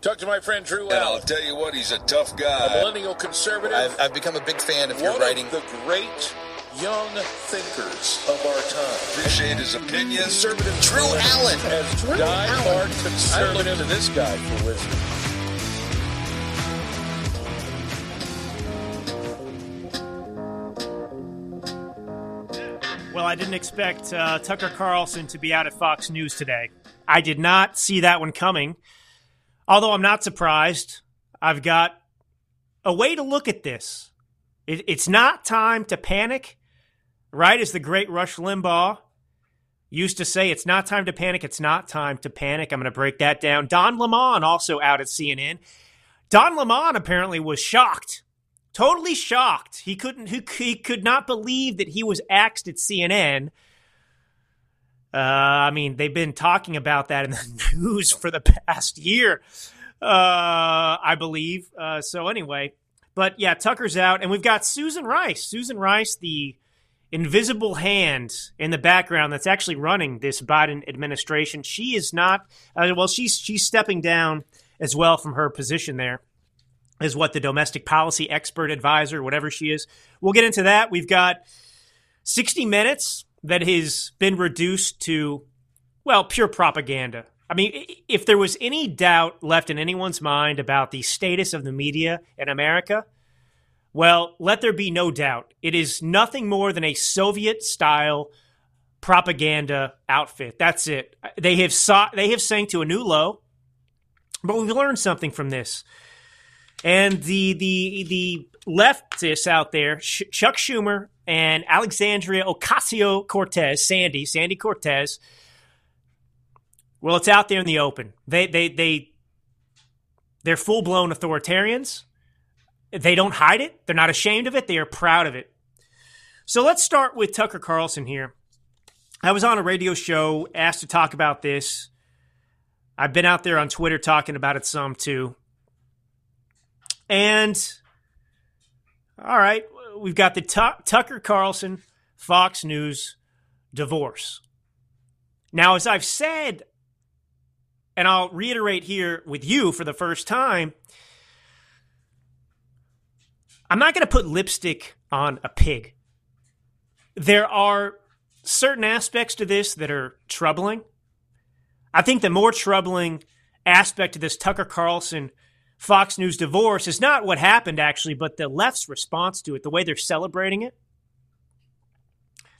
Talk to my friend Drew Allen. And I'll tell you what, he's a tough guy. A millennial conservative. I've become a big fan of your writing. One of the great young thinkers of our time. Appreciate his opinion. Conservative Drew Allen. As die-hard conservative. I've looked into this guy for wisdom. Well, I didn't expect Tucker Carlson to be out at Fox News today. I did not see that one coming. Although I'm not surprised. I've got a way to look at this. It's not time to panic, right? As the great Rush Limbaugh used to say, it's not time to panic. It's not time to panic. I'm going to break that down. Don Lemon also out at CNN. Don Lemon apparently was shocked. Totally shocked. He could not believe that he was axed at CNN. I mean, they've been talking about that in the news for the past year, I believe. So anyway, but yeah, Tucker's out. And we've got Susan Rice. Susan Rice, the invisible hand in the background that's actually running this Biden administration. She is not, she's stepping down as well from her position there. Is what the domestic policy expert advisor, whatever she is. We'll get into that. We've got 60 minutes that has been reduced to, well, pure propaganda. I mean, if there was any doubt left in anyone's mind about the status of the media in America, well, let there be no doubt. It is nothing more than a Soviet-style propaganda outfit. That's it. They have sank to a new low, but we've learned something from this. And the leftists out there, Chuck Schumer and Alexandria Ocasio-Cortez, Sandy Cortez. Well, it's out there in the open. They're full-blown authoritarians. They don't hide it. They're not ashamed of it. They are proud of it. So let's start with Tucker Carlson here. I was on a radio show, asked to talk about this. I've been out there on Twitter talking about it some too. And, all right, we've got the Tucker Carlson Fox News divorce. Now, as I've said, and I'll reiterate here with you for the first time, I'm not going to put lipstick on a pig. There are certain aspects to this that are troubling. I think the more troubling aspect of this Tucker Carlson Fox News divorce is not what happened, actually, but the left's response to it, the way they're celebrating it.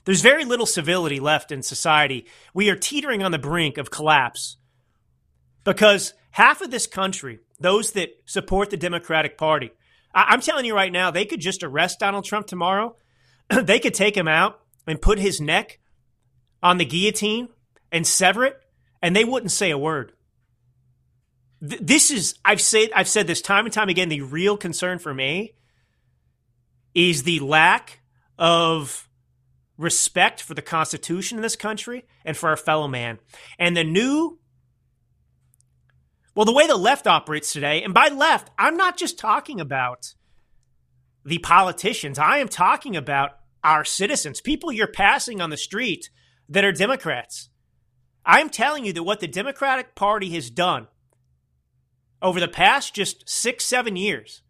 There's very little civility left in society. We are teetering on the brink of collapse because half of this country, those that support the Democratic Party, I'm telling you right now, they could just arrest Donald Trump tomorrow. They could take him out and put his neck on the guillotine and sever it, and they wouldn't say a word. This is, I've said this time and time again, the real concern for me is the lack of respect for the Constitution in this country and for our fellow man. And the way the left operates today, and by left, I'm not just talking about the politicians. I am talking about our citizens, people you're passing on the street that are Democrats. I'm telling you that what the Democratic Party has done over the past just 6-7 years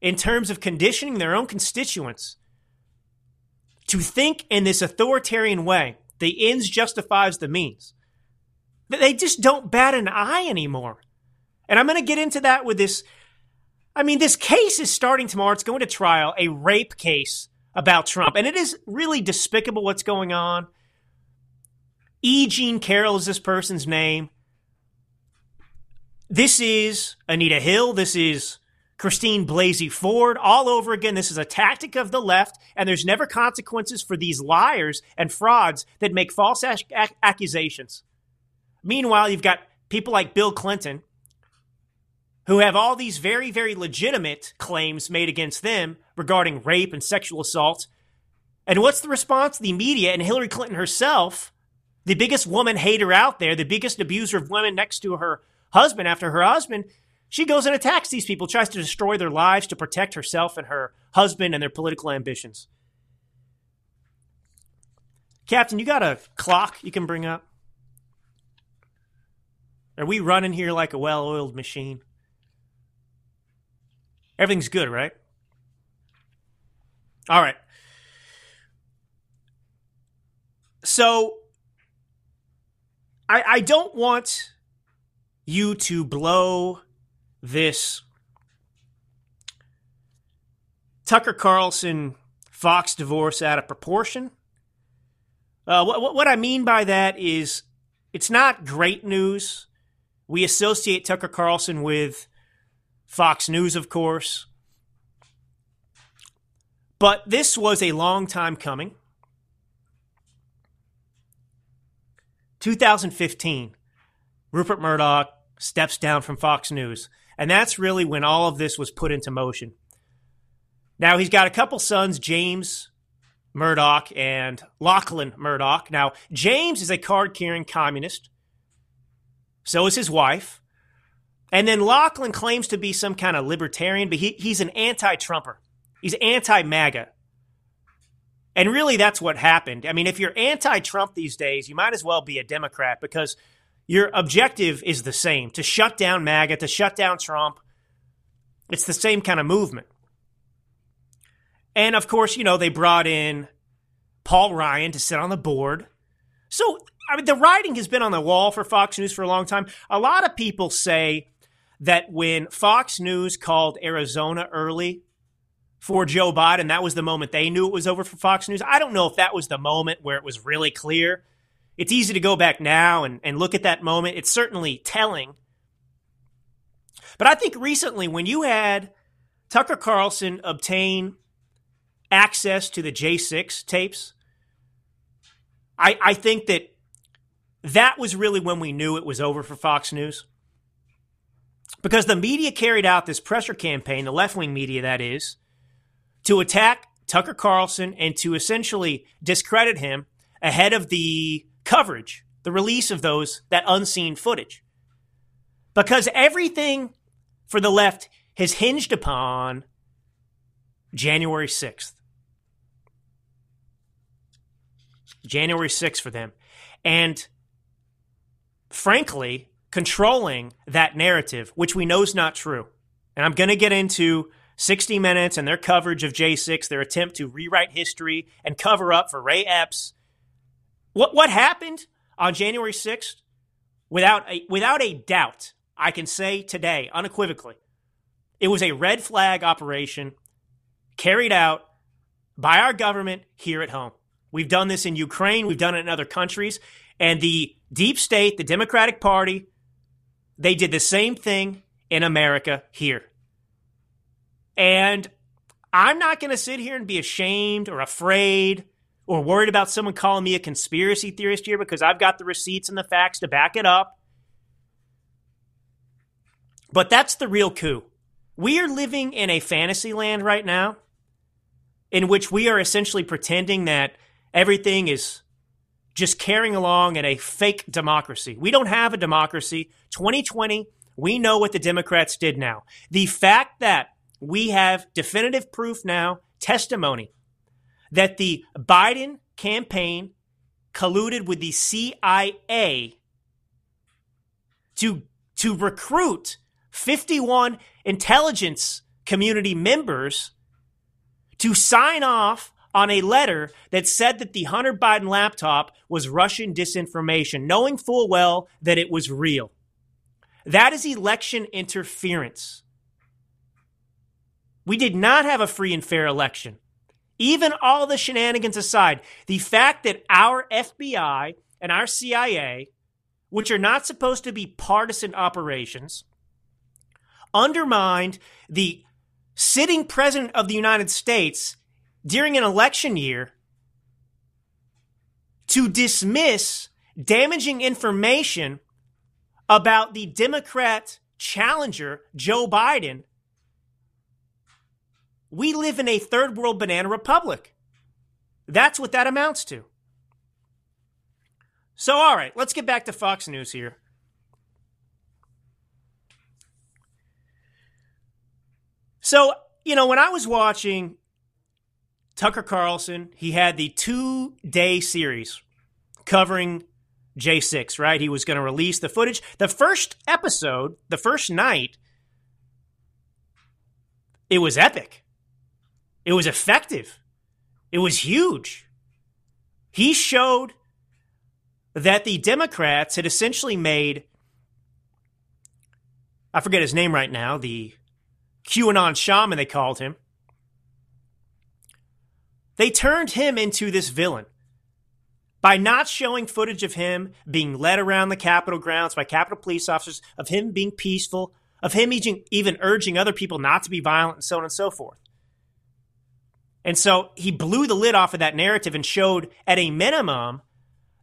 in terms of conditioning their own constituents to think in this authoritarian way, the ends justifies the means, that they just don't bat an eye anymore. And I'm going to get into that with this. I mean, this case is starting tomorrow. It's going to trial, a rape case about Trump. And it is really despicable what's going on. E. Jean Carroll is this person's name. This is Anita Hill. This is Christine Blasey Ford all over again. This is a tactic of the left, and there's never consequences for these liars and frauds that make false accusations. Meanwhile, you've got people like Bill Clinton who have all these very, very legitimate claims made against them regarding rape and sexual assault. And what's the response? The media and Hillary Clinton herself, the biggest woman hater out there, the biggest abuser of women next to her husband after her husband, she goes and attacks these people, tries to destroy their lives to protect herself and her husband and their political ambitions. Captain, you got a clock you can bring up? Are we running here like a well-oiled machine? Everything's good, right? All right. So I don't want you to blow this Tucker Carlson Fox divorce out of proportion. What I mean by that is it's not great news. We associate Tucker Carlson with Fox News, of course. But this was a long time coming. 2015, Rupert Murdoch steps down from Fox News. And that's really when all of this was put into motion. Now, he's got a couple sons, James Murdoch and Lachlan Murdoch. Now, James is a card-carrying communist. So is his wife. And then Lachlan claims to be some kind of libertarian, but he's an anti-Trumper. He's anti-MAGA. And really, that's what happened. I mean, if you're anti-Trump these days, you might as well be a Democrat because your objective is the same, to shut down MAGA, to shut down Trump. It's the same kind of movement. And, of course, you know, they brought in Paul Ryan to sit on the board. So, I mean, the writing has been on the wall for Fox News for a long time. A lot of people say that when Fox News called Arizona early for Joe Biden, that was the moment they knew it was over for Fox News. I don't know if that was the moment where it was really clear. It's easy to go back now and look at that moment. It's certainly telling. But I think recently when you had Tucker Carlson obtain access to the J6 tapes, I think that was really when we knew it was over for Fox News. Because the media carried out this pressure campaign, the left-wing media that is, to attack Tucker Carlson and to essentially discredit him ahead of the coverage, the release of that unseen footage. Because everything for the left has hinged upon January 6th. January 6th for them. And frankly, controlling that narrative, which we know is not true. And I'm going to get into 60 Minutes and their coverage of J6, their attempt to rewrite history and cover up for Ray Epps. What happened on January 6th? Without a doubt, I can say today, unequivocally, it was a red flag operation carried out by our government here at home. We've done this in Ukraine. We've done it in other countries. And the deep state, the Democratic Party, they did the same thing in America here. And I'm not going to sit here and be ashamed or afraid or worried about someone calling me a conspiracy theorist here because I've got the receipts and the facts to back it up. But that's the real coup. We are living in a fantasy land right now in which we are essentially pretending that everything is just carrying along in a fake democracy. We don't have a democracy. 2020, we know what the Democrats did now. The fact that we have definitive proof now, testimony, that the Biden campaign colluded with the CIA to recruit 51 intelligence community members to sign off on a letter that said that the Hunter Biden laptop was Russian disinformation, knowing full well that it was real. That is election interference. We did not have a free and fair election. Even all the shenanigans aside, the fact that our FBI and our CIA, which are not supposed to be partisan operations, undermined the sitting president of the United States during an election year to dismiss damaging information about the Democrat challenger, Joe Biden. We live in a third world banana republic. That's what that amounts to. So, all right, let's get back to Fox News here. So, you know, when I was watching Tucker Carlson, he had the 2-day series covering J6, right? He was going to release the footage. The first episode, the first night, it was epic. It was effective. It was huge. He showed that the Democrats had essentially made, I forget his name right now, the QAnon shaman they called him. They turned him into this villain by not showing footage of him being led around the Capitol grounds by Capitol police officers, of him being peaceful, of him even urging other people not to be violent, and so on and so forth. And so he blew the lid off of that narrative and showed, at a minimum,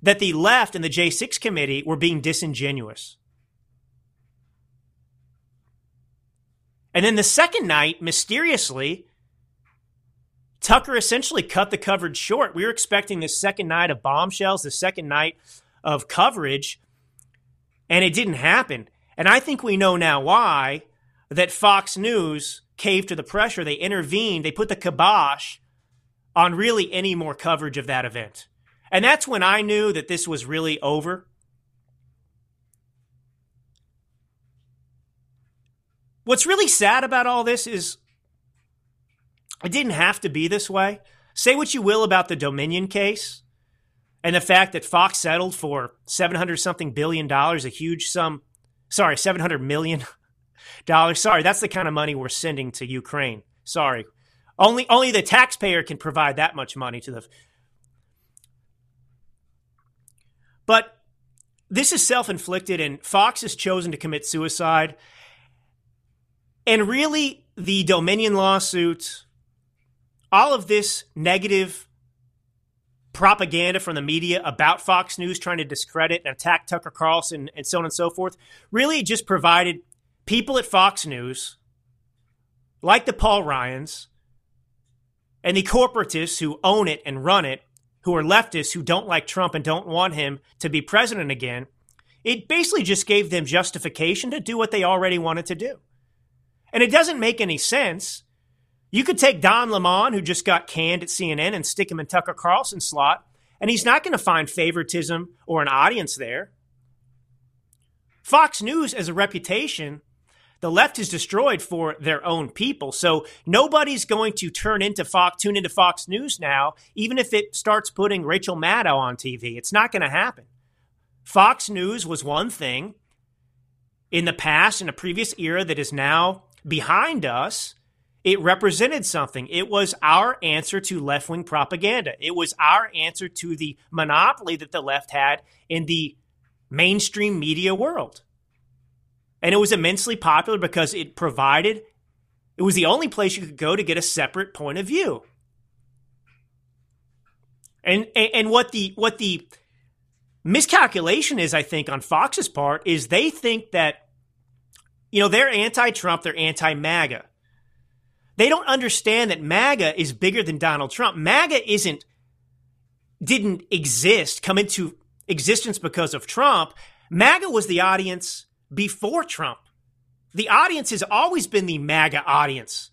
that the left and the J6 committee were being disingenuous. And then the second night, mysteriously, Tucker essentially cut the coverage short. We were expecting this second night of bombshells, the second night of coverage, and it didn't happen. And I think we know now why, that Fox News caved to the pressure. They intervened. They put the kibosh on really any more coverage of that event. And that's when I knew that this was really over. What's really sad about all this is it didn't have to be this way. Say what you will about the Dominion case and the fact that Fox settled for $700 something billion, a huge sum. Sorry, $700 million. Sorry, that's the kind of money we're sending to Ukraine. Sorry. Only the taxpayer can provide that much money to the. But this is self-inflicted, and Fox has chosen to commit suicide. And really, the Dominion lawsuit, all of this negative propaganda from the media about Fox News trying to discredit and attack Tucker Carlson and so on and so forth, really just provided people at Fox News, like the Paul Ryans and the corporatists who own it and run it, who are leftists who don't like Trump and don't want him to be president again, it basically just gave them justification to do what they already wanted to do. And it doesn't make any sense. You could take Don Lemon, who just got canned at CNN, and stick him in Tucker Carlson's slot, and he's not going to find favoritism or an audience there. Fox News, as a reputation, the left is destroyed for their own people. So nobody's going to tune into Fox News now, even if it starts putting Rachel Maddow on TV. It's not going to happen. Fox News was one thing in the past, in a previous era that is now behind us. It represented something. It was our answer to left-wing propaganda. It was our answer to the monopoly that the left had in the mainstream media world. And it was immensely popular because it was the only place you could go to get a separate point of view. And what the miscalculation is, I think, on Fox's part, is they think that, they're anti-Trump, they're anti-MAGA. They don't understand that MAGA is bigger than Donald Trump. MAGA didn't exist, come into existence because of Trump. MAGA was the audience before Trump. The audience has always been the MAGA audience.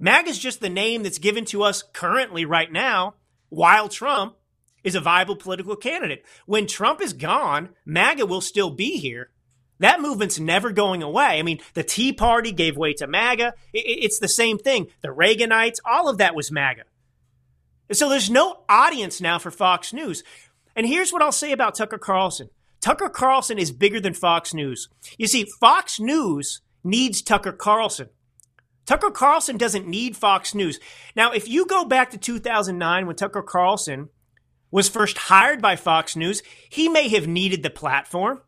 MAGA is just the name that's given to us currently right now while Trump is a viable political candidate. When Trump is gone, MAGA will still be here. That movement's never going away. I mean, the Tea Party gave way to MAGA. It's the same thing. The Reaganites, all of that was MAGA. And so there's no audience now for Fox News. And here's what I'll say about Tucker Carlson. Tucker Carlson is bigger than Fox News. You see, Fox News needs Tucker Carlson. Tucker Carlson doesn't need Fox News. Now, if you go back to 2009 when Tucker Carlson was first hired by Fox News, he may have needed the platform.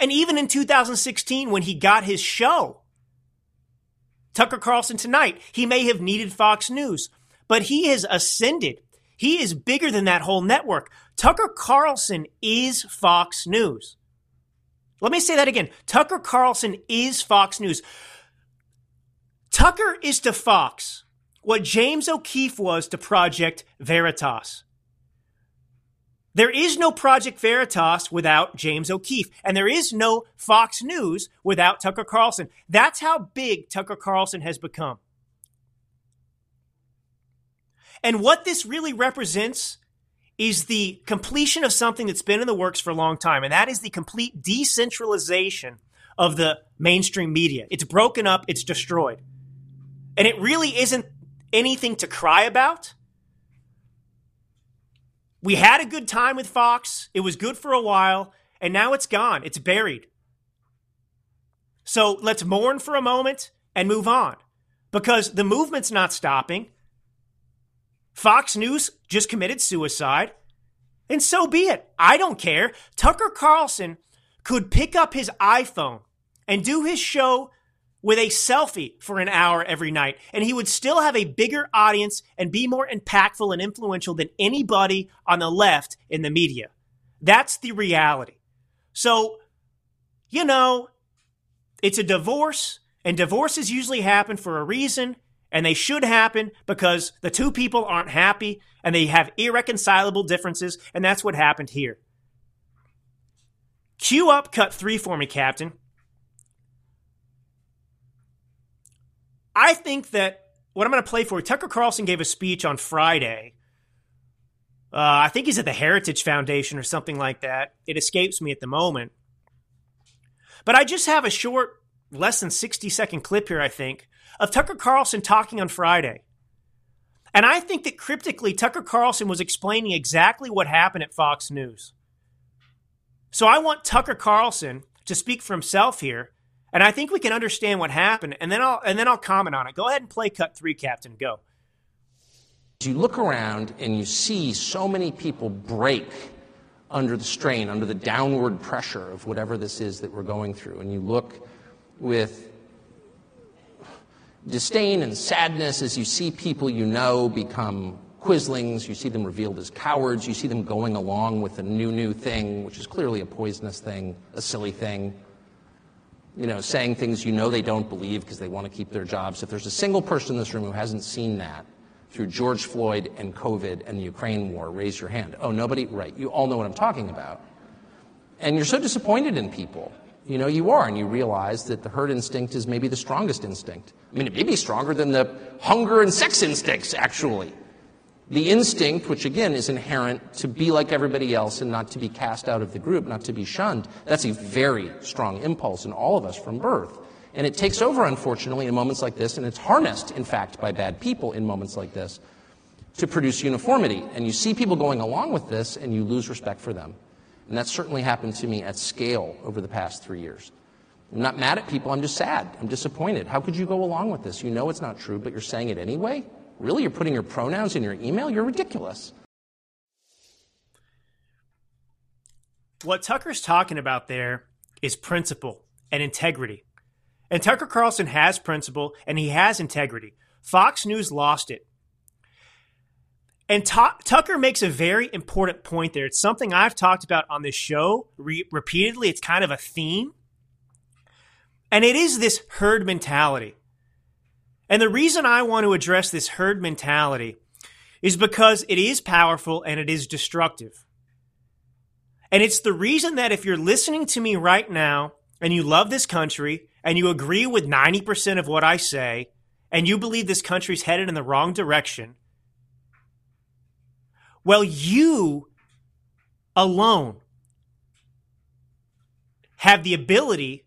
And even in 2016, when he got his show, Tucker Carlson Tonight, he may have needed Fox News, but he has ascended. He is bigger than that whole network. Tucker Carlson is Fox News. Let me say that again. Tucker Carlson is Fox News. Tucker is to Fox what James O'Keefe was to Project Veritas. There is no Project Veritas without James O'Keefe, and there is no Fox News without Tucker Carlson. That's how big Tucker Carlson has become. And what this really represents is the completion of something that's been in the works for a long time, and that is the complete decentralization of the mainstream media. It's broken up, it's destroyed. And it really isn't anything to cry about. We had a good time with Fox. It was good for a while, and now it's gone. It's buried. So let's mourn for a moment and move on, because the movement's not stopping. Fox News just committed suicide, and so be it. I don't care. Tucker Carlson could pick up his iPhone and do his show with a selfie for an hour every night, and he would still have a bigger audience and be more impactful and influential than anybody on the left in the media. That's the reality. So, you know, it's a divorce, and divorces usually happen for a reason. And they should happen because the two people aren't happy and they have irreconcilable differences. And that's what happened here. Cue up cut 3 for me, Captain. I think that what I'm going to play for you, Tucker Carlson gave a speech on Friday. I think he's at the Heritage Foundation or something like that. It escapes me at the moment. But I just have a short, less than 60-second clip here, I think, of Tucker Carlson talking on Friday. And I think that cryptically, Tucker Carlson was explaining exactly what happened at Fox News. So I want Tucker Carlson to speak for himself here, and I think we can understand what happened, and then I'll comment on it. Go ahead and play cut 3, Captain. Go. You look around and you see so many people break under the strain, under the downward pressure of whatever this is that we're going through, and you look with disdain and sadness as you see people you know become quislings, you see them revealed as cowards, you see them going along with a new thing, which is clearly a poisonous thing, a silly thing, you know, saying things you know they don't believe because they want to keep their jobs. If there's a single person in this room who hasn't seen that through George Floyd and COVID and the Ukraine war, raise your hand. Oh, nobody? Right. You all know what I'm talking about. And you're so disappointed in people. You know, you are, and you realize that the herd instinct is maybe the strongest instinct. I mean, it may be stronger than the hunger and sex instincts, actually. The instinct, which again is inherent to be like everybody else and not to be cast out of the group, not to be shunned, that's a very strong impulse in all of us from birth. And it takes over, unfortunately, in moments like this, and it's harnessed, in fact, by bad people in moments like this, to produce uniformity. And you see people going along with this, and you lose respect for them. And that certainly happened to me at scale over the past 3 years. I'm not mad at people, I'm just sad. I'm disappointed. How could you go along with this? You know it's not true, but you're saying it anyway? Really? You're putting your pronouns in your email? You're ridiculous. What Tucker's talking about there is principle and integrity. And Tucker Carlson has principle and he has integrity. Fox News lost it. And Tucker makes a very important point there. It's something I've talked about on this show repeatedly. It's kind of a theme. And it is this herd mentality. And the reason I want to address this herd mentality is because it is powerful and it is destructive. And it's the reason that if you're listening to me right now and you love this country and you agree with 90% of what I say and you believe this country's headed in the wrong direction, well, you alone have the ability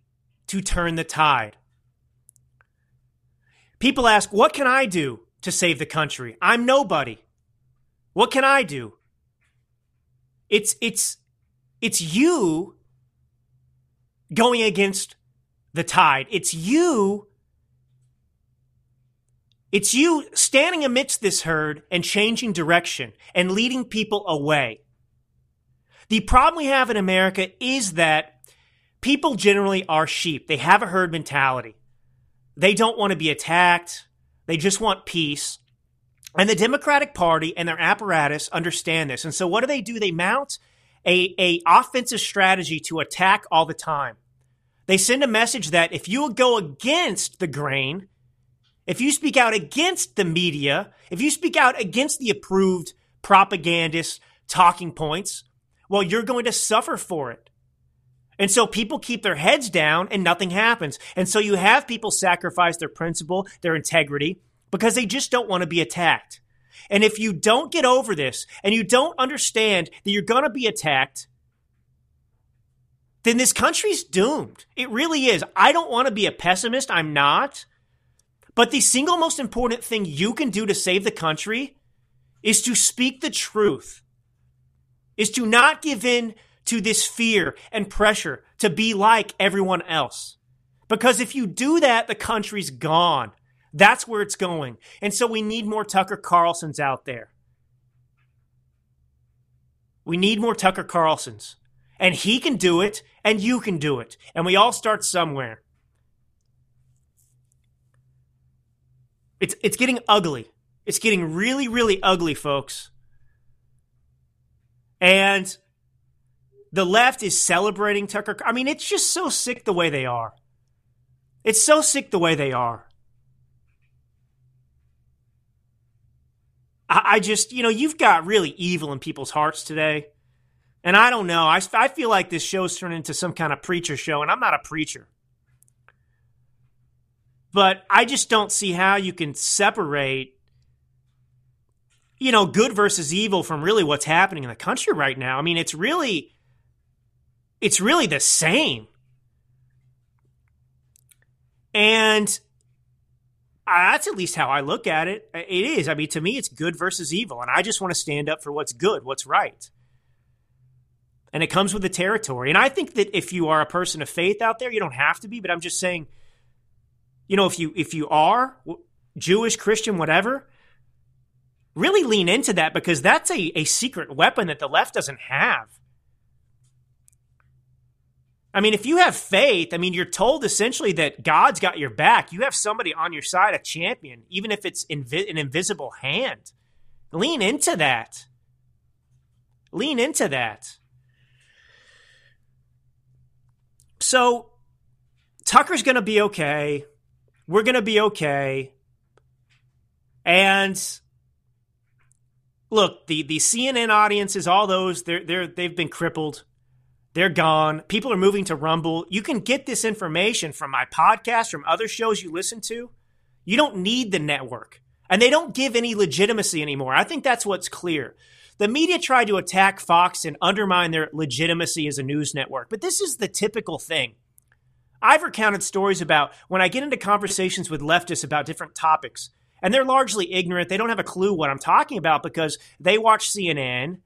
to turn the tide. People ask, what can I do to save the country? I'm nobody. What can I do? It's you going against the tide. It's you standing amidst this herd and changing direction and leading people away. The problem we have in America is that people generally are sheep. They have a herd mentality. They don't want to be attacked. They just want peace. And the Democratic Party and their apparatus understand this. And so what do? They mount a offensive strategy to attack all the time. They send a message that if you go against the grain, if you speak out against the media, if you speak out against the approved propagandist talking points, well, you're going to suffer for it. And so people keep their heads down and nothing happens. And so you have people sacrifice their principle, their integrity, because they just don't want to be attacked. And if you don't get over this and you don't understand that you're going to be attacked, then this country's doomed. It really is. I don't want to be a pessimist. I'm not. But the single most important thing you can do to save the country is to speak the truth, is to not give in to this fear and pressure to be like everyone else. Because if you do that, the country's gone. That's where it's going. And so we need more Tucker Carlsons out there. We need more Tucker Carlsons. And he can do it, and you can do it. And we all start somewhere. It's getting ugly. It's getting really, really ugly, folks. And the left is celebrating Tucker. I mean, it's just so sick the way they are. It's so sick the way they are. I just, you know, you've got really evil in people's hearts today. And I don't know. I feel like this show's turned into some kind of preacher show, and I'm not a preacher. But I just don't see how you can separate, you know, good versus evil from really what's happening in the country right now. I mean, it's really the same. And that's at least how I look at it. It is. I mean, to me, it's good versus evil. And I just want to stand up for what's good, what's right. And it comes with the territory. And I think that if you are a person of faith out there, you don't have to be, but I'm just saying, you know, if you are Jewish, Christian, whatever, really lean into that, because that's a secret weapon that the left doesn't have. I mean, if you have faith, I mean, you're told essentially that God's got your back. You have somebody on your side, a champion, even if it's an invisible hand. Lean into that. Lean into that. So Tucker's going to be okay. We're going to be okay. And look, the CNN audiences, all those, they've been crippled. They're gone. People are moving to Rumble. You can get this information from my podcast, from other shows you listen to. You don't need the network. And they don't give any legitimacy anymore. I think that's what's clear. The media tried to attack Fox and undermine their legitimacy as a news network. But this is the typical thing. I've recounted stories about when I get into conversations with leftists about different topics, and they're largely ignorant. They don't have a clue what I'm talking about because they watch CNN,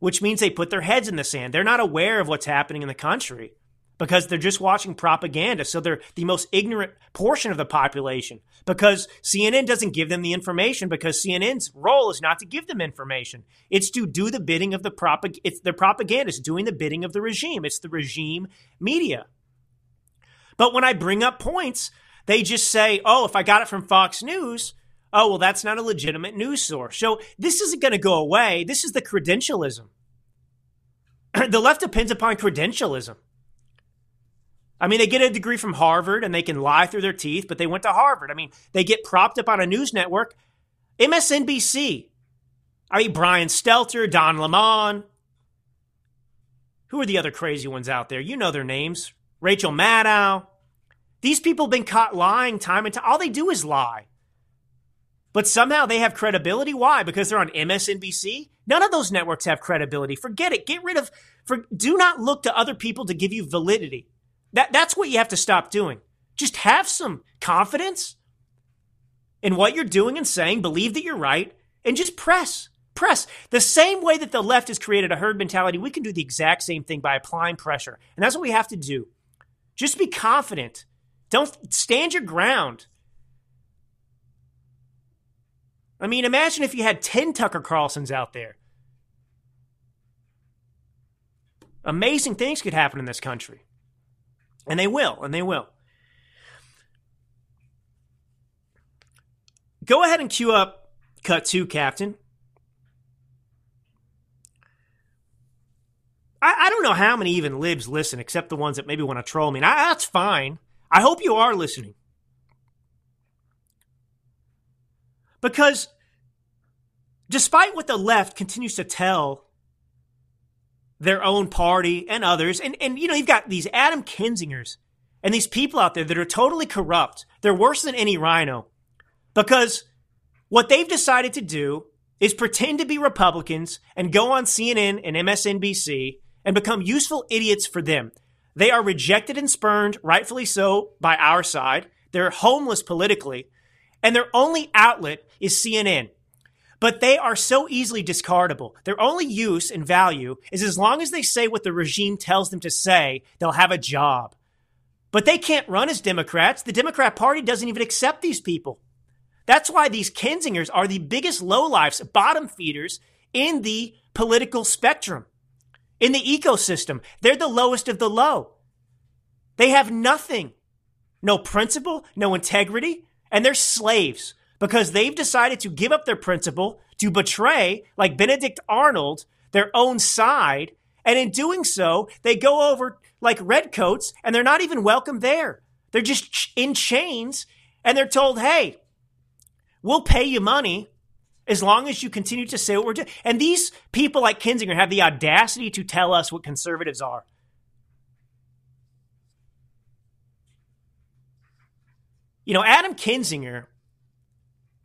which means they put their heads in the sand. They're not aware of what's happening in the country because they're just watching propaganda. So they're the most ignorant portion of the population because CNN doesn't give them the information, because CNN's role is not to give them information. It's to do the bidding of the propagandists, doing the bidding of the regime. It's the regime media. But when I bring up points, they just say, oh, if I got it from Fox News, oh, well, that's not a legitimate news source. So this isn't going to go away. This is the credentialism. The left depends upon credentialism. I mean, they get a degree from Harvard and they can lie through their teeth, but they went to Harvard. I mean, they get propped up on a news network. MSNBC. I mean, Brian Stelter, Don Lemon. Who are the other crazy ones out there? You know their names. Rachel Maddow. These people have been caught lying time and time. All they do is lie. But somehow they have credibility. Why? Because they're on MSNBC? None of those networks have credibility. Forget it. Get rid of... do not look to other people to give you validity. That's what you have to stop doing. Just have some confidence in what you're doing and saying. Believe that you're right. And just press. Press. The same way that the left has created a herd mentality, we can do the exact same thing by applying pressure. And that's what we have to do. Just be confident. Don't stand your ground. I mean, imagine if you had 10 Tucker Carlsons out there. Amazing things could happen in this country. And they will, and they will. Go ahead and queue up cut 2, Captain. I don't know how many even libs listen, except the ones that maybe want to troll me. And that's fine. I hope you are listening. Because despite what the left continues to tell their own party and others, and you know, you've got these Adam Kinzingers and these people out there that are totally corrupt. They're worse than any rhino because What they've decided to do is pretend to be Republicans and go on CNN and MSNBC and become useful idiots for them. They are rejected and spurned, rightfully so, by our side. They're homeless politically, and their only outlet is CNN. But they are so easily discardable. Their only use and value is as long as they say what the regime tells them to say, they'll have a job. But they can't run as Democrats. The Democrat Party doesn't even accept these people. That's why these Kinzingers are the biggest lowlifes, bottom feeders in the political spectrum, in the ecosystem. They're the lowest of the low. They have nothing, no principle, no integrity, and they're slaves. Because they've decided to give up their principle, to betray, like Benedict Arnold, their own side. And in doing so, they go over like redcoats, and they're not even welcome there. They're just in chains, and they're told, hey, we'll pay you money as long as you continue to say what we're doing. And these people like Kinzinger have the audacity to tell us what conservatives are. You know, Adam Kinzinger,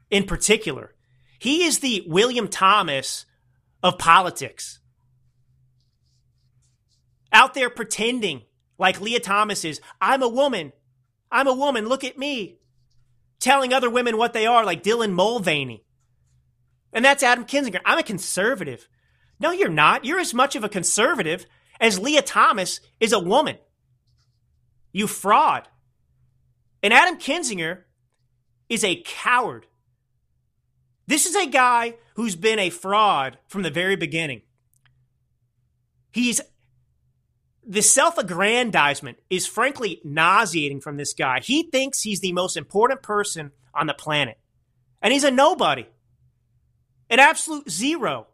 in particular, he is the William Thomas of politics. Out there pretending like Leah Thomas is, I'm a woman, look at me. Telling other women what they are, like Dylan Mulvaney. And that's Adam Kinzinger. I'm a conservative. No, you're not. You're as much of a conservative as Leah Thomas is a woman. You fraud. And Adam Kinzinger is a coward. This is a guy who's been a fraud from the very beginning. The self-aggrandizement is frankly nauseating from this guy. He thinks he's the most important person on the planet. And he's a nobody. An absolute zero.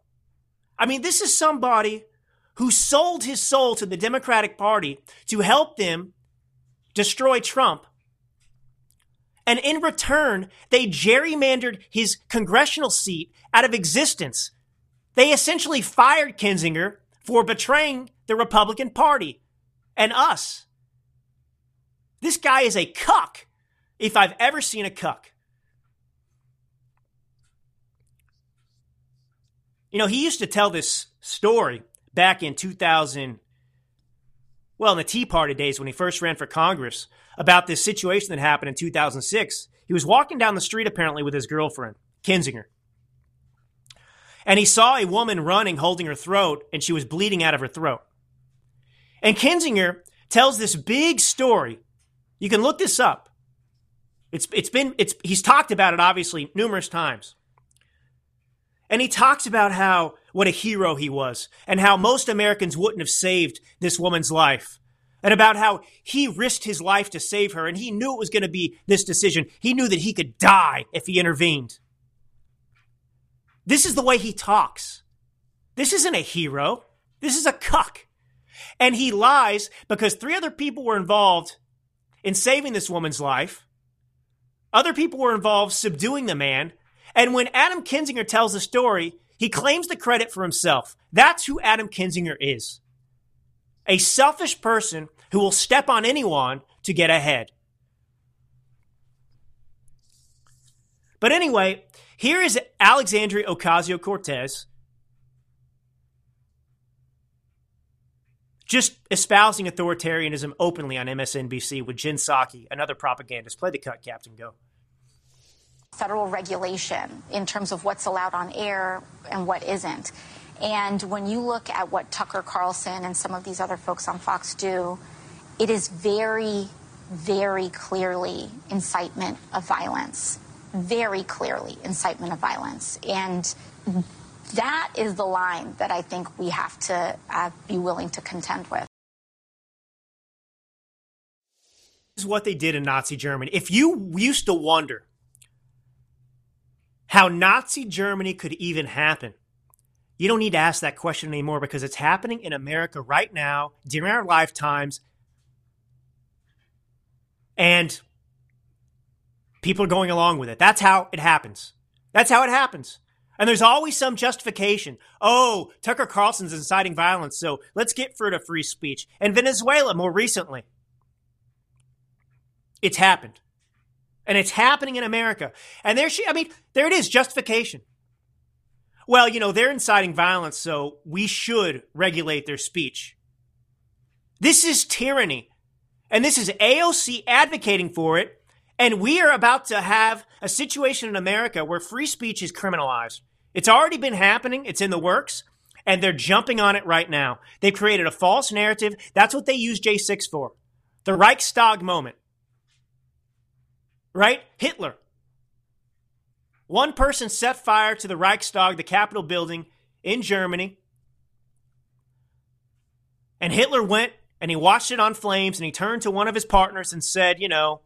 I mean, this is somebody who sold his soul to the Democratic Party to help them destroy Trump. And in return, they gerrymandered his congressional seat out of existence. They essentially fired Kinzinger for betraying the Republican Party and us. This guy is a cuck, if I've ever seen a cuck. You know, he used to tell this story back in 2000. Well, in the Tea Party days when he first ran for Congress, about this situation that happened in 2006. He was walking down the street apparently with his girlfriend, Kinzinger. And he saw a woman running, holding her throat, and she was bleeding out of her throat. And Kinzinger tells this big story. You can look this up. He's talked about it obviously numerous times. And he talks about how what a hero he was and how most Americans wouldn't have saved this woman's life and about how he risked his life to save her and he knew it was going to be this decision. He knew that he could die if he intervened. This is the way he talks. This isn't a hero. This is a cuck. And he lies because 3 other people were involved in saving this woman's life. Other people were involved subduing the man. And when Adam Kinzinger tells the story, he claims the credit for himself. That's who Adam Kinzinger is. A selfish person who will step on anyone to get ahead. But anyway, here is Alexandria Ocasio-Cortez just espousing authoritarianism openly on MSNBC with Jen Psaki, another propagandist. Play the cut, Captain. Go. Federal regulation in terms of what's allowed on air and what isn't. And when you look at what Tucker Carlson and some of these other folks on Fox do, it is very, very clearly incitement of violence. Very clearly incitement of violence. And that is the line that I think we have to be willing to contend with. This is what they did in Nazi Germany. If you used to wonder how Nazi Germany could even happen, you don't need to ask that question anymore because it's happening in America right now during our lifetimes. And people are going along with it. That's how it happens. That's how it happens. And there's always some justification. Oh, Tucker Carlson's inciting violence, so let's get rid of free speech. And Venezuela more recently. It's happened. And it's happening in America. And there she, I mean, there it is, justification. Well, you know, they're inciting violence, so we should regulate their speech. This is tyranny. And this is AOC advocating for it. And we are about to have a situation in America where free speech is criminalized. It's already been happening. It's in the works. And they're jumping on it right now. They've created a false narrative. That's what they use J6 for. The Reichstag moment. Right? Hitler. One person set fire to the Reichstag, the Capitol building in Germany. And Hitler went and he watched it on flames and he turned to one of his partners and said, you know,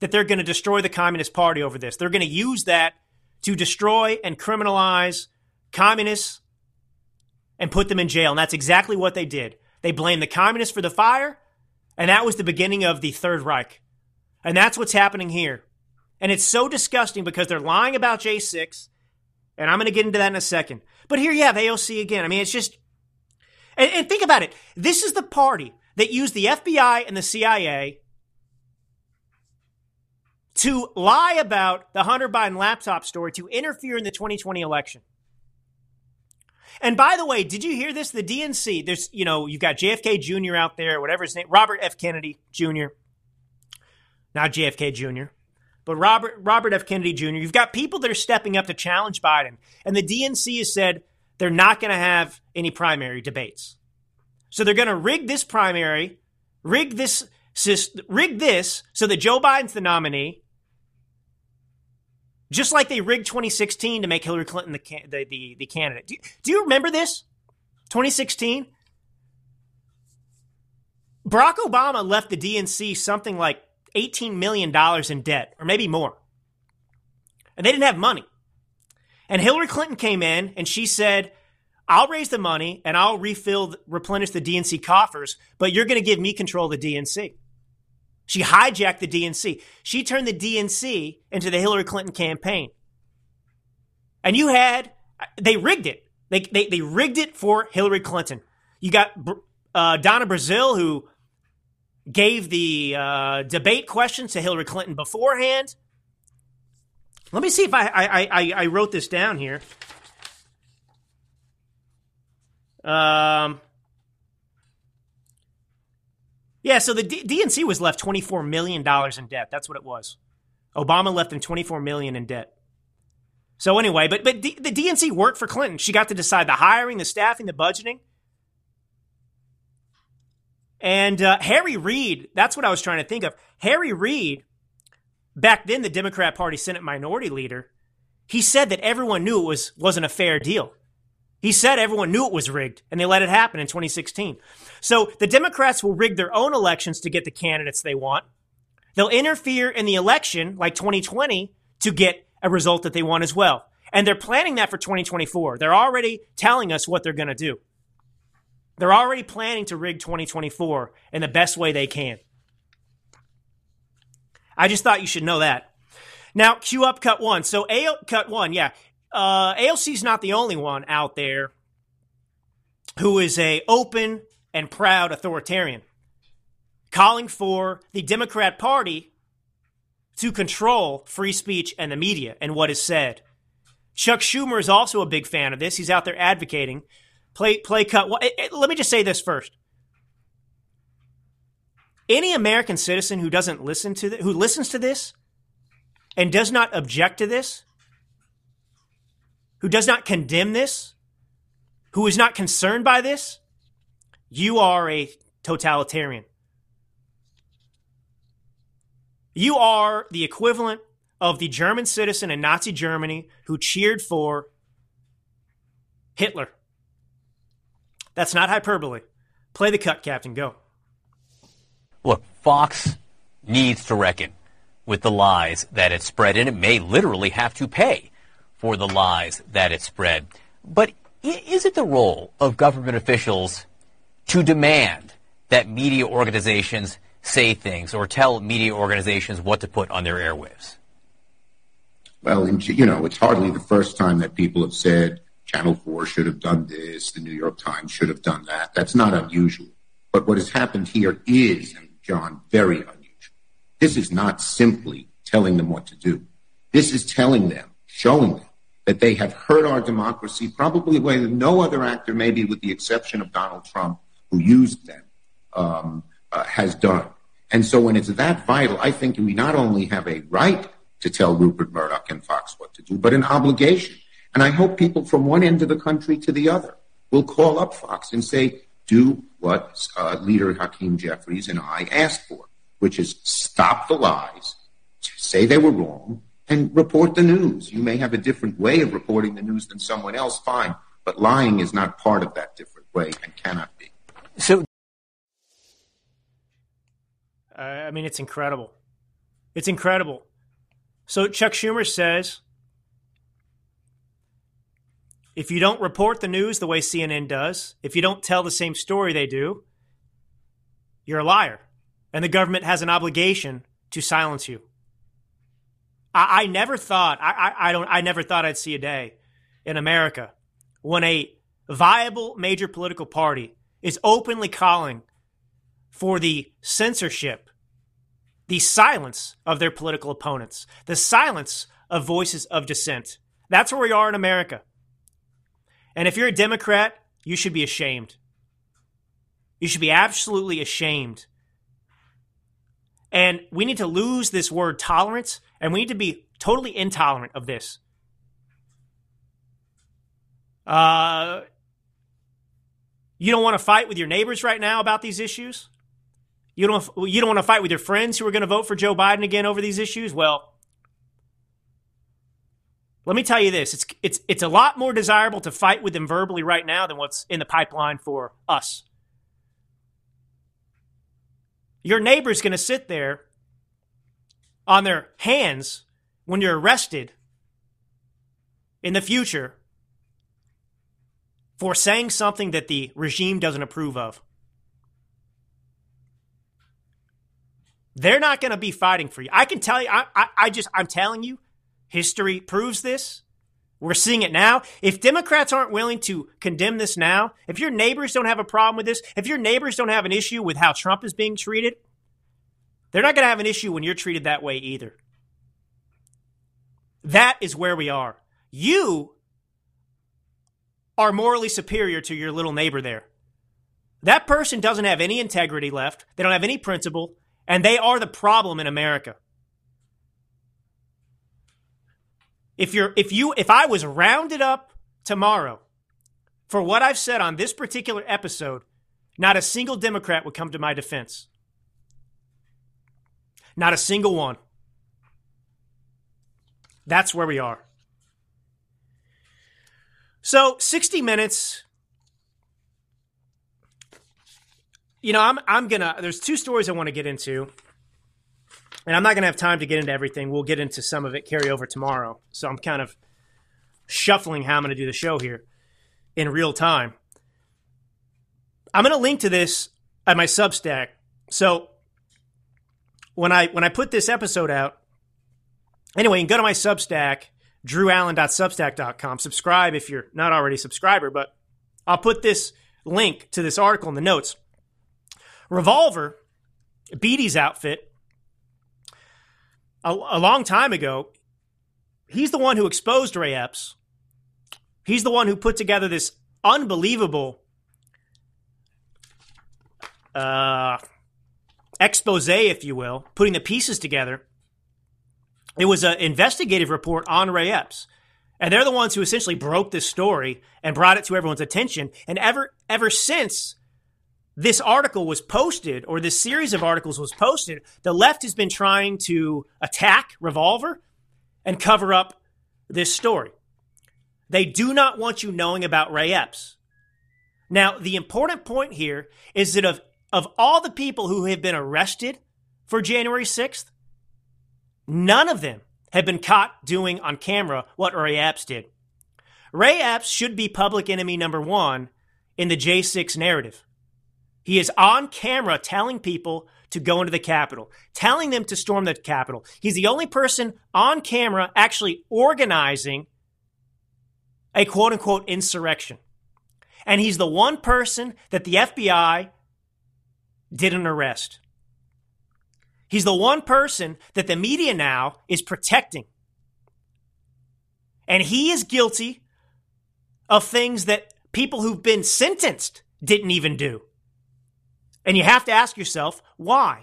that they're going to destroy the Communist Party over this. They're going to use that to destroy and criminalize communists and put them in jail. And that's exactly what they did. They blamed the communists for the fire. And that was the beginning of the Third Reich. And that's what's happening here. And it's so disgusting because they're lying about J6. And I'm going to get into that in a second. But here you have AOC again. I mean, it's just... And think about it. This is the party that used the FBI and the CIA to lie about the Hunter Biden laptop story to interfere in the 2020 election. And by the way, did you hear this? The DNC, there's, you know, you've got JFK Jr. out there, whatever his name, Robert F. Kennedy Jr. Not JFK Jr., but Robert F. Kennedy Jr. You've got people that are stepping up to challenge Biden. And the DNC has said they're not going to have any primary debates. So they're going to rig this primary, rig this so that Joe Biden's the nominee. Just like they rigged 2016 to make Hillary Clinton the candidate. Do you remember this? 2016? Barack Obama left the DNC something like $18 million in debt, or maybe more. And they didn't have money. And Hillary Clinton came in and she said, I'll raise the money and I'll replenish the DNC coffers, but you're going to give me control of the DNC. She hijacked the DNC. She turned the DNC into the Hillary Clinton campaign. And you had, they rigged it. They rigged it for Hillary Clinton. You got Donna Brazile, who gave the debate questions to Hillary Clinton beforehand. Let me see if I wrote this down here. Yeah, so the DNC was left $24 million in debt. That's what it was. Obama left them $24 million in debt. So anyway, but the DNC worked for Clinton. She got to decide the hiring, the staffing, the budgeting. And Harry Reid, that's what I was trying to think of. Harry Reid, back then the Democrat Party Senate minority leader, he said that everyone knew it wasn't a fair deal. He said everyone knew it was rigged, and they let it happen in 2016. So the Democrats will rig their own elections to get the candidates they want. They'll interfere in the election, like 2020, to get a result that they want as well. And they're planning that for 2024. They're already telling us what they're going to do. They're already planning to rig 2024 in the best way they can. I just thought you should know that. Now, cue up cut one. So cut one, yeah. AOC's not the only one out there who is a open and proud authoritarian calling for the Democrat Party to control free speech and the media and what is said. Chuck Schumer is also a big fan of this. He's out there advocating. Play cut. Well, let me just say this first. Any American citizen who doesn't listen to who listens to this and does not object to this, who does not condemn this, who is not concerned by this, you are a totalitarian. You are the equivalent of the German citizen in Nazi Germany who cheered for Hitler. That's not hyperbole. Play the cut, Captain. Go. Look, Fox needs to reckon with the lies that it spread, and it may literally have to pay for the lies that it spread. But is it the role of government officials to demand that media organizations say things or tell media organizations what to put on their airwaves? Well, you know, it's hardly the first time that people have said Channel 4 should have done this, the New York Times should have done that. That's not unusual. But what has happened here is, John, very unusual. This is not simply telling them what to do. This is telling them, showing them, that they have hurt our democracy probably the way that no other actor, maybe with the exception of Donald Trump, who used them, has done. And so when it's that vital, I think we not only have a right to tell Rupert Murdoch and Fox what to do, but an obligation. And I hope people from one end of the country to the other will call up Fox and say, do what leader Hakeem Jeffries and I asked for, which is stop the lies, say they were wrong, and report the news. You may have a different way of reporting the news than someone else, fine, but lying is not part of that different way and cannot be. So, I mean, it's incredible. It's incredible. So Chuck Schumer says, if you don't report the news the way CNN does, if you don't tell the same story they do, you're a liar. And the government has an obligation to silence you. I never thought, I never thought I'd see a day in America when a viable major political party is openly calling for the censorship, the silence of their political opponents, the silence of voices of dissent. That's where we are in America. And if you're a Democrat, you should be ashamed. You should be absolutely ashamed. And we need to lose this word tolerance, and we need to be totally intolerant of this. You don't want to fight with your neighbors right now about these issues? You don't want to fight with your friends who are going to vote for Joe Biden again over these issues? Well, let me tell you this. It's a lot more desirable to fight with them verbally right now than what's in the pipeline for us. Your neighbor's going to sit there on their hands when you're arrested in the future for saying something that the regime doesn't approve of. They're not going to be fighting for you. I can tell you, I'm telling you, history proves this. We're seeing it now. If Democrats aren't willing to condemn this now, if your neighbors don't have a problem with this, if your neighbors don't have an issue with how Trump is being treated, they're not going to have an issue when you're treated that way either. That is where we are. You are morally superior to your little neighbor there. That person doesn't have any integrity left. They don't have any principle, and they are the problem in America. If I was rounded up tomorrow for what I've said on this particular episode, not a single Democrat would come to my defense. Not a single one. That's where we are. So 60 minutes. You know, there's two stories I want to get into. And I'm not going to have time to get into everything. We'll get into some of it, carry over tomorrow. So I'm kind of shuffling how I'm going to do the show here in real time. I'm going to link to this at my Substack. So when I put this episode out, anyway, you can go to my Substack, drewallen.substack.com. Subscribe if you're not already a subscriber, but I'll put this link to this article in the notes. Revolver, Beatty's outfit, a long time ago, he's the one who exposed Ray Epps. He's the one who put together this unbelievable expose, if you will, putting the pieces together. It was an investigative report on Ray Epps. And they're the ones who essentially broke this story and brought it to everyone's attention. And ever since this article was posted, or this series of articles was posted, the left has been trying to attack Revolver and cover up this story. They do not want you knowing about Ray Epps. Now, the important point here is that of all the people who have been arrested for January 6th, none of them have been caught doing on camera what Ray Epps did. Ray Epps should be public enemy number one in the J6 narrative. He is on camera telling people to go into the Capitol, telling them to storm the Capitol. He's the only person on camera actually organizing a quote-unquote insurrection. And he's the one person that the FBI didn't arrest. He's the one person that the media now is protecting. And he is guilty of things that people who've been sentenced didn't even do. And you have to ask yourself, why?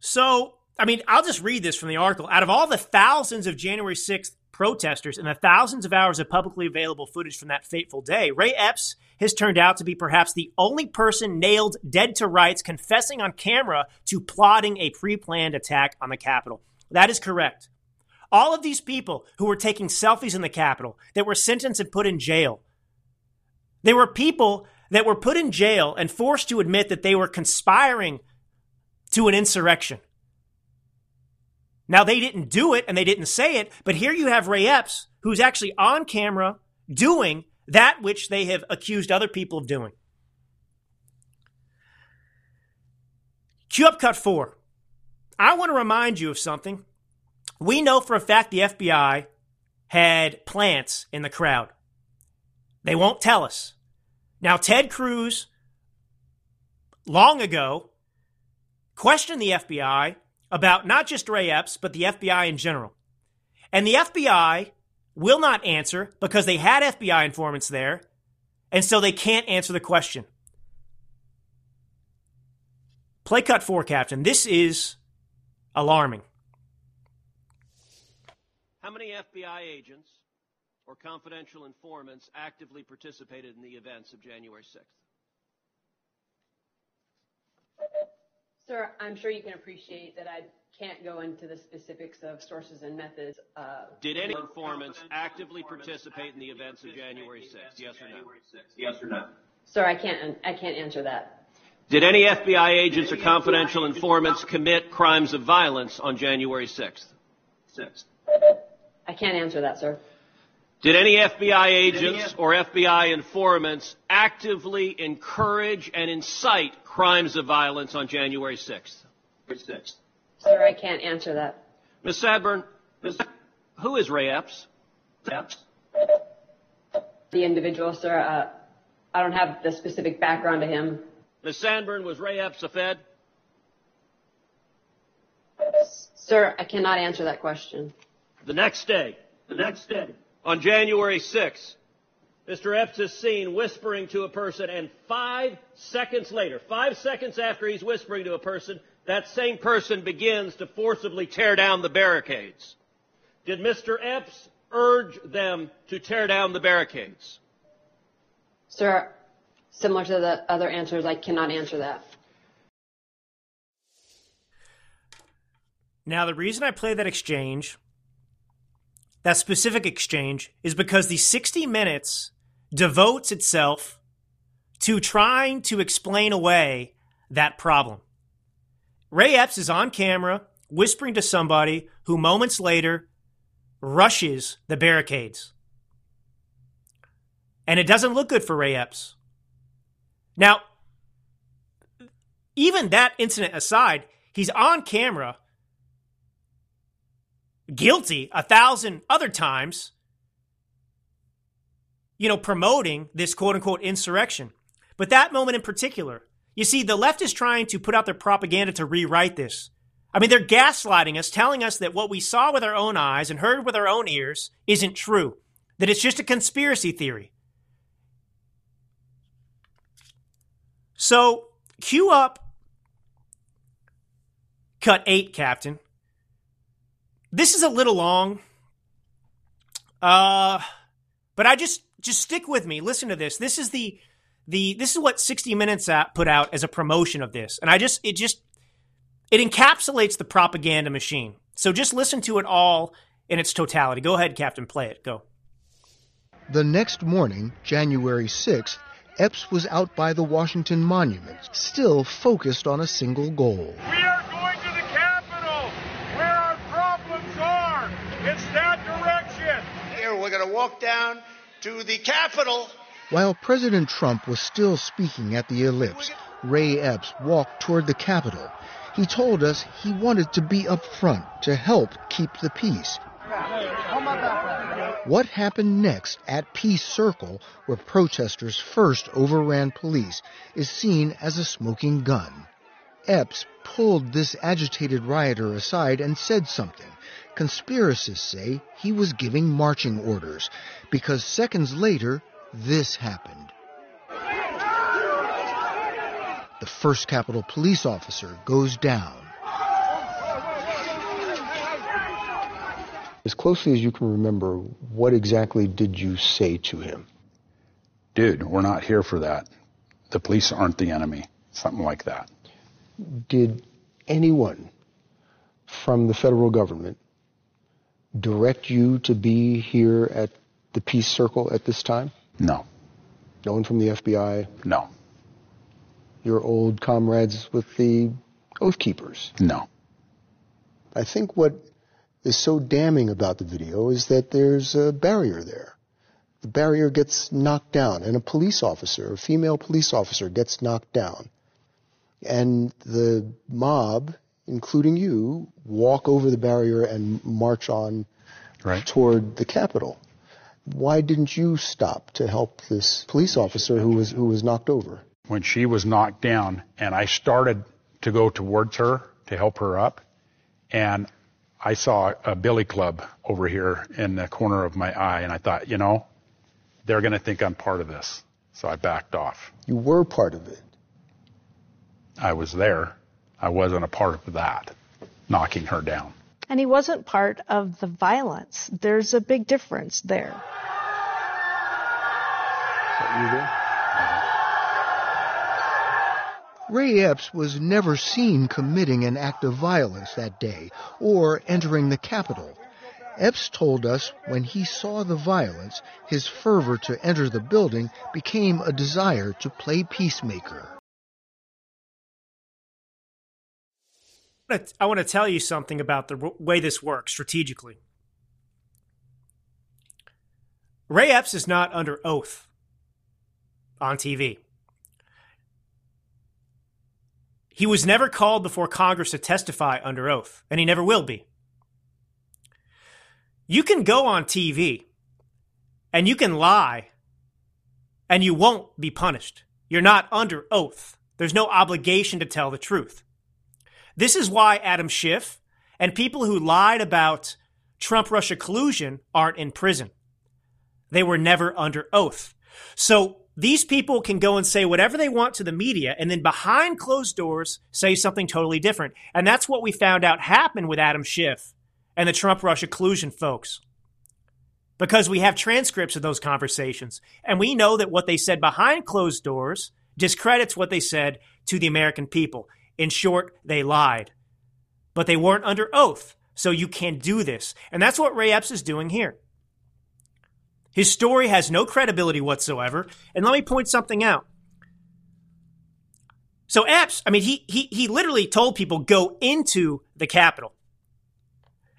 So, I mean, I'll just read this from the article. Out of all the thousands of January 6th protesters and the thousands of hours of publicly available footage from that fateful day, Ray Epps has turned out to be perhaps the only person nailed dead to rights, confessing on camera to plotting a pre-planned attack on the Capitol. That is correct. All of these people who were taking selfies in the Capitol, that were sentenced and put in jail, they were people that were put in jail and forced to admit that they were conspiring to an insurrection. Now, they didn't do it and they didn't say it, but here you have Ray Epps, who's actually on camera doing that which they have accused other people of doing. Cue up cut 4. I want to remind you of something. We know for a fact the FBI had plants in the crowd. They won't tell us. Now, Ted Cruz, long ago, questioned the FBI about not just Ray Epps, but the FBI in general. And the FBI will not answer because they had FBI informants there, and so they can't answer the question. Play cut 4, Captain. This is alarming. How many FBI agents or confidential informants actively participated in the events of January 6th? Sir, I'm sure you can appreciate that I can't go into the specifics of sources and methods. Did any informants actively participate in the events of January 6th? Yes or no? Yes or no? Sir, I can't answer that. Did any FBI agents or confidential informants commit crimes of violence on January 6th? I can't answer that, sir. Did any FBI agents or FBI informants actively encourage and incite crimes of violence on January 6th? Sir, I can't answer that. Ms. Sadburn, who is Ray Epps? The individual, sir. I don't have the specific background to him. Ms. Sandburn, was Ray Epps a Fed? Sir, I cannot answer that question. The next day, on January 6th, Mr. Epps is seen whispering to a person, and 5 seconds later, 5 seconds after he's whispering to a person, that same person begins to forcibly tear down the barricades. Did Mr. Epps urge them to tear down the barricades? Sir, similar to the other answers, I cannot answer that. Now, the reason I play that exchange, that specific exchange, is because the 60 Minutes devotes itself to trying to explain away that problem. Ray Epps is on camera whispering to somebody who moments later rushes the barricades. And it doesn't look good for Ray Epps. Now, even that incident aside, he's on camera, guilty 1,000 other times, promoting this quote-unquote insurrection. But that moment in particular, you see, the left is trying to put out their propaganda to rewrite this. I mean, they're gaslighting us, telling us that what we saw with our own eyes and heard with our own ears isn't true, that it's just a conspiracy theory. So, cue up cut 8, Captain. This is a little long, but I just stick with me. Listen to this. This is this is what 60 Minutes put out as a promotion of this, and it encapsulates the propaganda machine. So just listen to it all in its totality. Go ahead, Captain, play it. Go. The next morning, January 6th. Epps was out by the Washington Monument, still focused on a single goal. We are going to the Capitol, where our problems are. It's that direction. Here, we're going to walk down to the Capitol. While President Trump was still speaking at the Ellipse, Ray Epps walked toward the Capitol. He told us he wanted to be up front to help keep the peace. What happened next at Peace Circle, where protesters first overran police, is seen as a smoking gun. Epps pulled this agitated rioter aside and said something. Conspiracists say he was giving marching orders, because seconds later, this happened. The first Capitol police officer goes down. As closely as you can remember, what exactly did you say to him? Dude, we're not here for that. The police aren't the enemy. Something like that. Did anyone from the federal government direct you to be here at the Peace Circle at this time? No. No one from the FBI? No. Your old comrades with the Oath Keepers? No. I think what is so damning about the video is that there's a barrier there. The barrier gets knocked down, and a police officer, a female police officer, gets knocked down. And the mob, including you, walk over the barrier and march on toward the Capitol. Why didn't you stop to help this police officer who was knocked over? When she was knocked down and I started to go towards her to help her up, and I saw a billy club over here in the corner of my eye, and I thought, you know, they're going to think I'm part of this. So I backed off. You were part of it. I was there. I wasn't a part of that, knocking her down. And he wasn't part of the violence. There's a big difference there. Is that you there? Ray Epps was never seen committing an act of violence that day or entering the Capitol. Epps told us when he saw the violence, his fervor to enter the building became a desire to play peacemaker. I want to tell you something about the way this works strategically. Ray Epps is not under oath on TV. He was never called before Congress to testify under oath, and he never will be. You can go on TV, and you can lie, and you won't be punished. You're not under oath. There's no obligation to tell the truth. This is why Adam Schiff and people who lied about Trump-Russia collusion aren't in prison. They were never under oath. So these people can go and say whatever they want to the media and then behind closed doors say something totally different. And that's what we found out happened with Adam Schiff and the Trump-Russia collusion folks. Because we have transcripts of those conversations. And we know that what they said behind closed doors discredits what they said to the American people. In short, they lied. But they weren't under oath, so you can't do this. And that's what Ray Epps is doing here. His story has no credibility whatsoever. And let me point something out. So Epps, I mean, he literally told people go into the Capitol.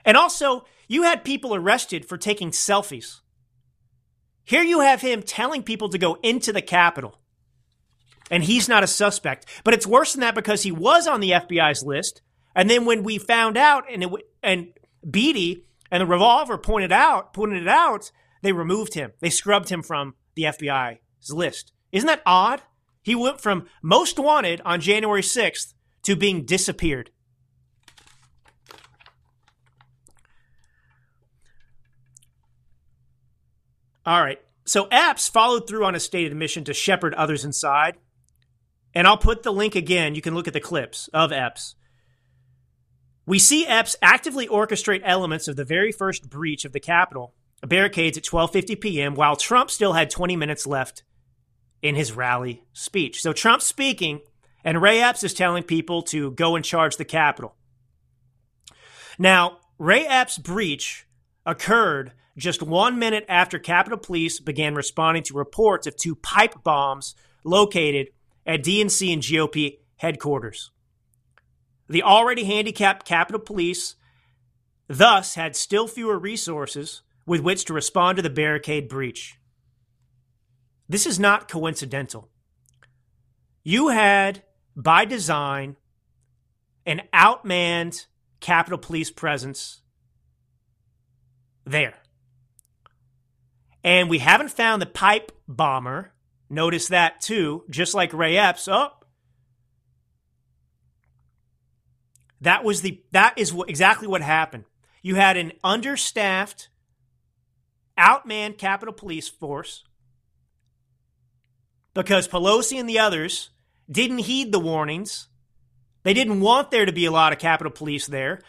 And also, you had people arrested for taking selfies. Here you have him telling people to go into the Capitol. And he's not a suspect. But it's worse than that because he was on the FBI's list. And then when we found out and Beatty and the Revolver pointed it out, they removed him. They scrubbed him from the FBI's list. Isn't that odd? He went from most wanted on January 6th to being disappeared. All right. So Epps followed through on his stated mission to shepherd others inside. And I'll put the link again. You can look at the clips of Epps. We see Epps actively orchestrate elements of the very first breach of the Capitol barricades at 12:50 p.m. while Trump still had 20 minutes left in his rally speech. So Trump's speaking, and Ray Epps is telling people to go and charge the Capitol. Now, Ray Epps' breach occurred just 1 minute after Capitol Police began responding to reports of two pipe bombs located at DNC and GOP headquarters. The already handicapped Capitol Police thus had still fewer resources with which to respond to the barricade breach. This is not coincidental. You had, by design, an outmanned Capitol Police presence there. And we haven't found the pipe bomber. Notice that too, just like Ray Epps. Oh, that is exactly what happened. You had an understaffed, outmanned Capitol Police force because Pelosi and the others didn't heed the warnings. They didn't want there to be a lot of Capitol Police there.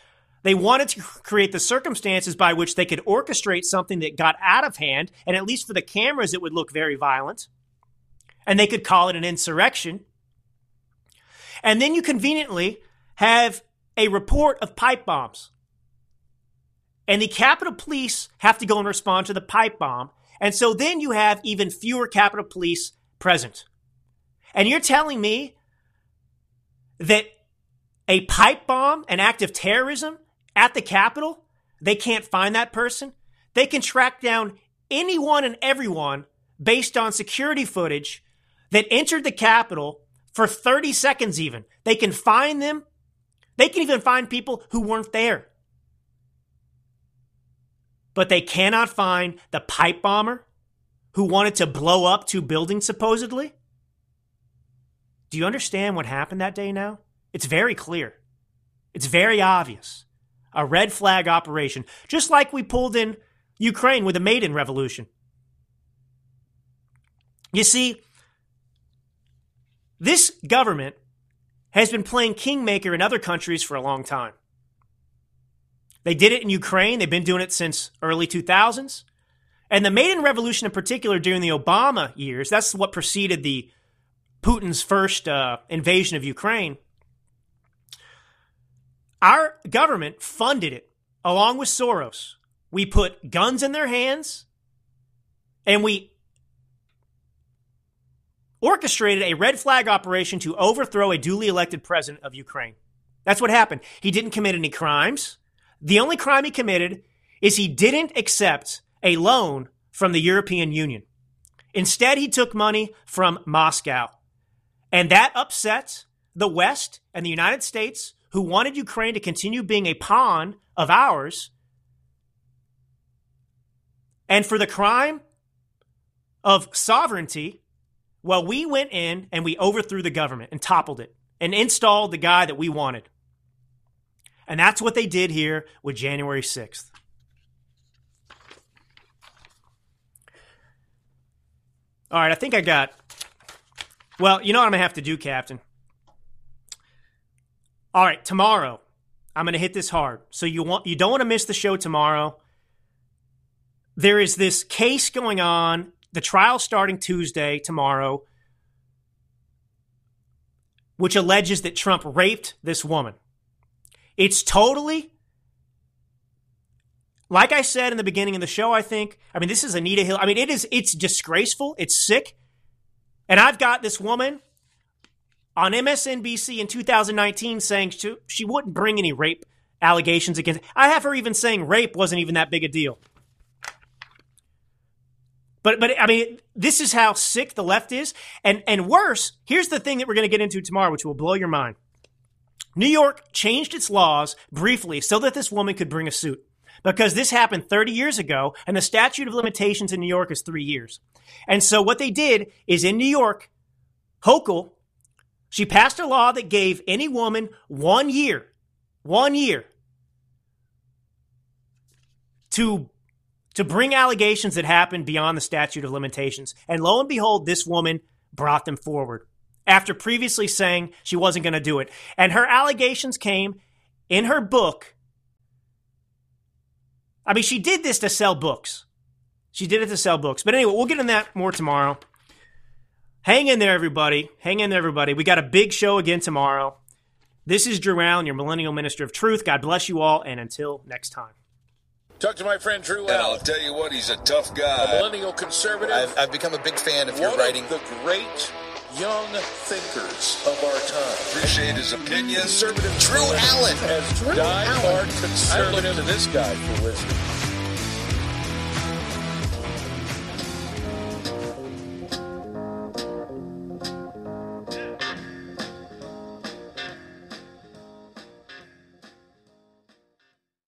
They wanted to create the circumstances by which they could orchestrate something that got out of hand, and at least for the cameras, it would look very violent. And they could call it an insurrection. And then you conveniently have a report of pipe bombs. And the Capitol Police have to go and respond to the pipe bomb. And so then you have even fewer Capitol Police present. And you're telling me that a pipe bomb, an act of terrorism at the Capitol, they can't find that person? They can track down anyone and everyone based on security footage that entered the Capitol for 30 seconds even. They can find them. They can even find people who weren't there. But they cannot find the pipe bomber who wanted to blow up two buildings supposedly. Do you understand what happened that day now? It's very clear. It's very obvious. A red flag operation, just like we pulled in Ukraine with the Maidan Revolution. You see, this government has been playing kingmaker in other countries for a long time. They did it in Ukraine. They've been doing it since early 2000s. And the Maidan Revolution in particular during the Obama years, that's what preceded the Putin's first invasion of Ukraine. Our government funded it along with Soros. We put guns in their hands and we orchestrated a red flag operation to overthrow a duly elected president of Ukraine. That's what happened. He didn't commit any crimes. The only crime he committed is he didn't accept a loan from the European Union. Instead, he took money from Moscow. And that upset the West and the United States, who wanted Ukraine to continue being a pawn of ours. And for the crime of sovereignty, well, we went in and we overthrew the government and toppled it and installed the guy that we wanted. And that's what they did here with January 6th. All right, I think I got... Well, you know what I'm going to have to do, Captain? All right, tomorrow, I'm going to hit this hard. So you don't want to miss the show tomorrow. There is this case going on, the trial starting Tuesday, tomorrow, which alleges that Trump raped this woman. It's totally, like I said in the beginning of the show, I think, I mean, this is Anita Hill. I mean, it's disgraceful. It's sick. And I've got this woman on MSNBC in 2019 saying she wouldn't bring any rape allegations against. I have her even saying rape wasn't even that big a deal. But I mean, this is how sick the left is. And worse, here's the thing that we're going to get into tomorrow, which will blow your mind. New York changed its laws briefly so that this woman could bring a suit because this happened 30 years ago and the statute of limitations in New York is 3 years. And so what they did is in New York, Hochul, she passed a law that gave any woman 1 year, 1 year to bring allegations that happened beyond the statute of limitations. And lo and behold, this woman brought them forward after previously saying she wasn't going to do it. And her allegations came in her book. I mean, she did this to sell books. She did it to sell books. But anyway, we'll get into that more tomorrow. Hang in there, everybody. Hang in there, everybody. We got a big show again tomorrow. This is Drew Allen, your millennial minister of truth. God bless you all, and until next time. Talk to my friend Drew Allen. And I'll tell you what, he's a tough guy. A millennial conservative. I've become a big fan of your writing. One of the great young thinkers of our time. Appreciate his opinion. Conservative Drew Allen. As diehard conservative. I look to this guy for wisdom.